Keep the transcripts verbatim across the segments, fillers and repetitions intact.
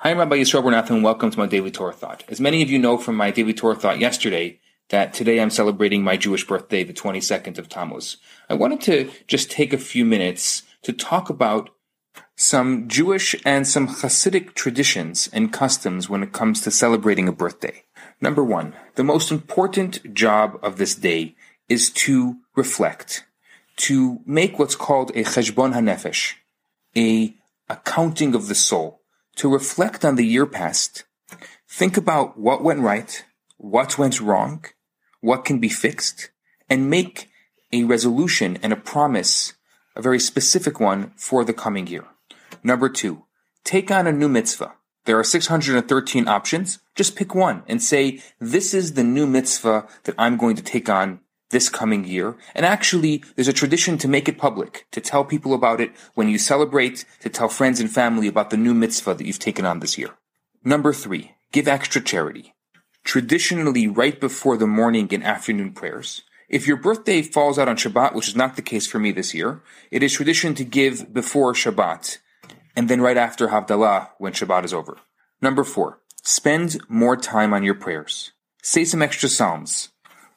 Hi, I'm Rabbi Yisroel Bernath, and welcome to my Daily Torah Thought. As many of you know from my Daily Torah Thought yesterday, that today I'm celebrating my Jewish birthday, the twenty-second of Tammuz. I wanted to just take a few minutes to talk about some Jewish and some Hasidic traditions and customs when it comes to celebrating a birthday. Number one, the most important job of this day is to reflect, to make what's called a cheshbon hanefesh, a accounting of the soul. To reflect on the year past, think about what went right, what went wrong, what can be fixed, and make a resolution and a promise, a very specific one, for the coming year. Number two, take on a new mitzvah. There are six hundred thirteen options. Just pick one and say, this is the new mitzvah that I'm going to take on this coming year. And actually, there's a tradition to make it public, to tell people about it when you celebrate, to tell friends and family about the new mitzvah that you've taken on this year. Number three, give extra charity. Traditionally, right before the morning and afternoon prayers, if your birthday falls out on Shabbat, which is not the case for me this year, it is tradition to give before Shabbat, and then right after Havdalah when Shabbat is over. Number four, spend more time on your prayers. Say some extra psalms.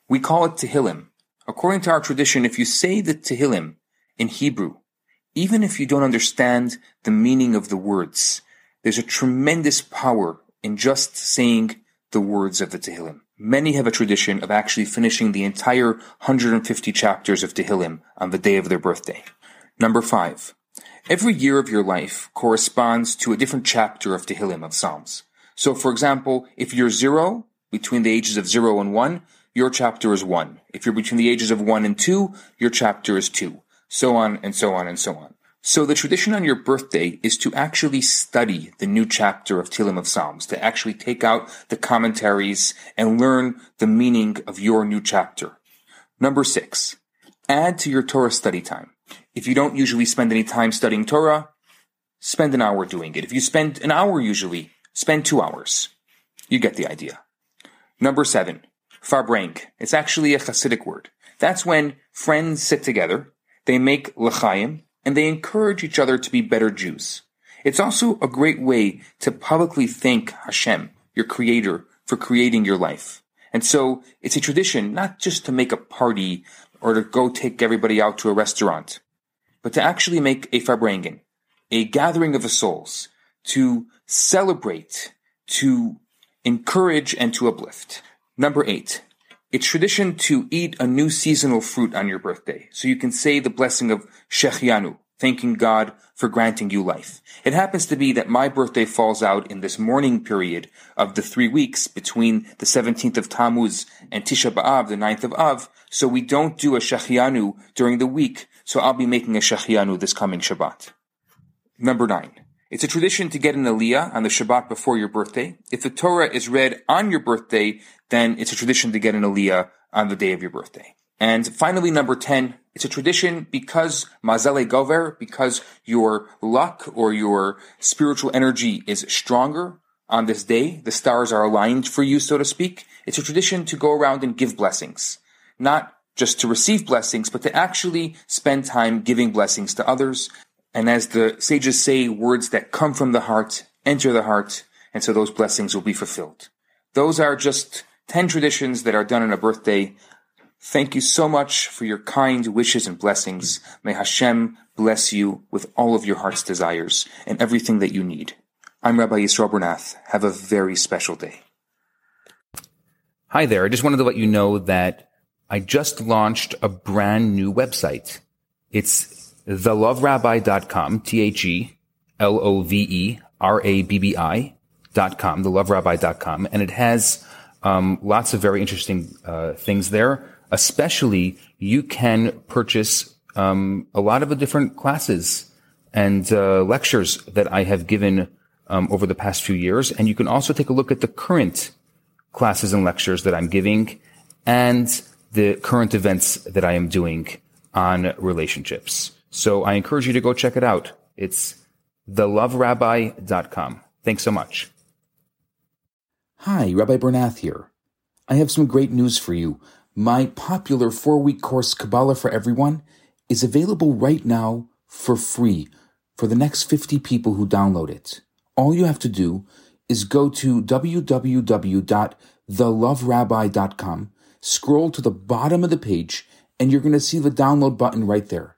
We call it Tehillim. According to our tradition, if you say the Tehillim in Hebrew, even if you don't understand the meaning of the words, there's a tremendous power in just saying the words of the Tehillim. Many have a tradition of actually finishing the entire one hundred fifty chapters of Tehillim on the day of their birthday. Number five, every year of your life corresponds to a different chapter of Tehillim, of Psalms. So, for example, if you're zero, between the ages of zero and one, your chapter is one. If you're between the ages of one and two, your chapter is two. So on and so on and so on. So the tradition on your birthday is to actually study the new chapter of Tehillim of Psalms, to actually take out the commentaries and learn the meaning of your new chapter. Number six, add to your Torah study time. If you don't usually spend any time studying Torah, spend an hour doing it. If you spend an hour usually, spend two hours. You get the idea. Number seven, farbrenk. It's actually a Hasidic word. That's when friends sit together, they make l'chaim, and they encourage each other to be better Jews. It's also a great way to publicly thank Hashem, your creator, for creating your life. And so it's a tradition not just to make a party or to go take everybody out to a restaurant, but to actually make a farbrengen, a gathering of the souls, to celebrate, to encourage, and to uplift. Number eight, it's tradition to eat a new seasonal fruit on your birthday, so you can say the blessing of Shechianu, thanking God for granting you life. It happens to be that my birthday falls out in this mourning period of the three weeks between the seventeenth of Tammuz and Tisha B'Av, the ninth of Av, so we don't do a Shechianu during the week, so I'll be making a Shechianu this coming Shabbat. Number nine, it's a tradition to get an aliyah on the Shabbat before your birthday. If the Torah is read on your birthday, then it's a tradition to get an aliyah on the day of your birthday. And finally, number ten, it's a tradition because mazale gover, because your luck or your spiritual energy is stronger on this day, the stars are aligned for you, so to speak. It's a tradition to go around and give blessings, not just to receive blessings, but to actually spend time giving blessings to others. And as the sages say, words that come from the heart enter the heart, and so those blessings will be fulfilled. Those are just ten traditions that are done on a birthday. Thank you so much for your kind wishes and blessings. May Hashem bless you with all of your heart's desires and everything that you need. I'm Rabbi Yisroel Bernath. Have a very special day. Hi there. I just wanted to let you know that I just launched a brand new website. It's the love rabbi dot com, T H E L O V E R A B B I dot com, the love rabbi dot com. And it has um, lots of very interesting uh, things there. Especially, you can purchase um, a lot of the different classes and uh, lectures that I have given um, over the past few years. And you can also take a look at the current classes and lectures that I'm giving and the current events that I am doing on relationships. So I encourage you to go check it out. It's the love rabbi dot com. Thanks so much. Hi, Rabbi Bernath here. I have some great news for you. My popular four-week course, Kabbalah for Everyone, is available right now for free for the next fifty people who download it. all you have to do is go to w w w dot the love rabbi dot com, scroll to the bottom of the page, and you're going to see the download button right there.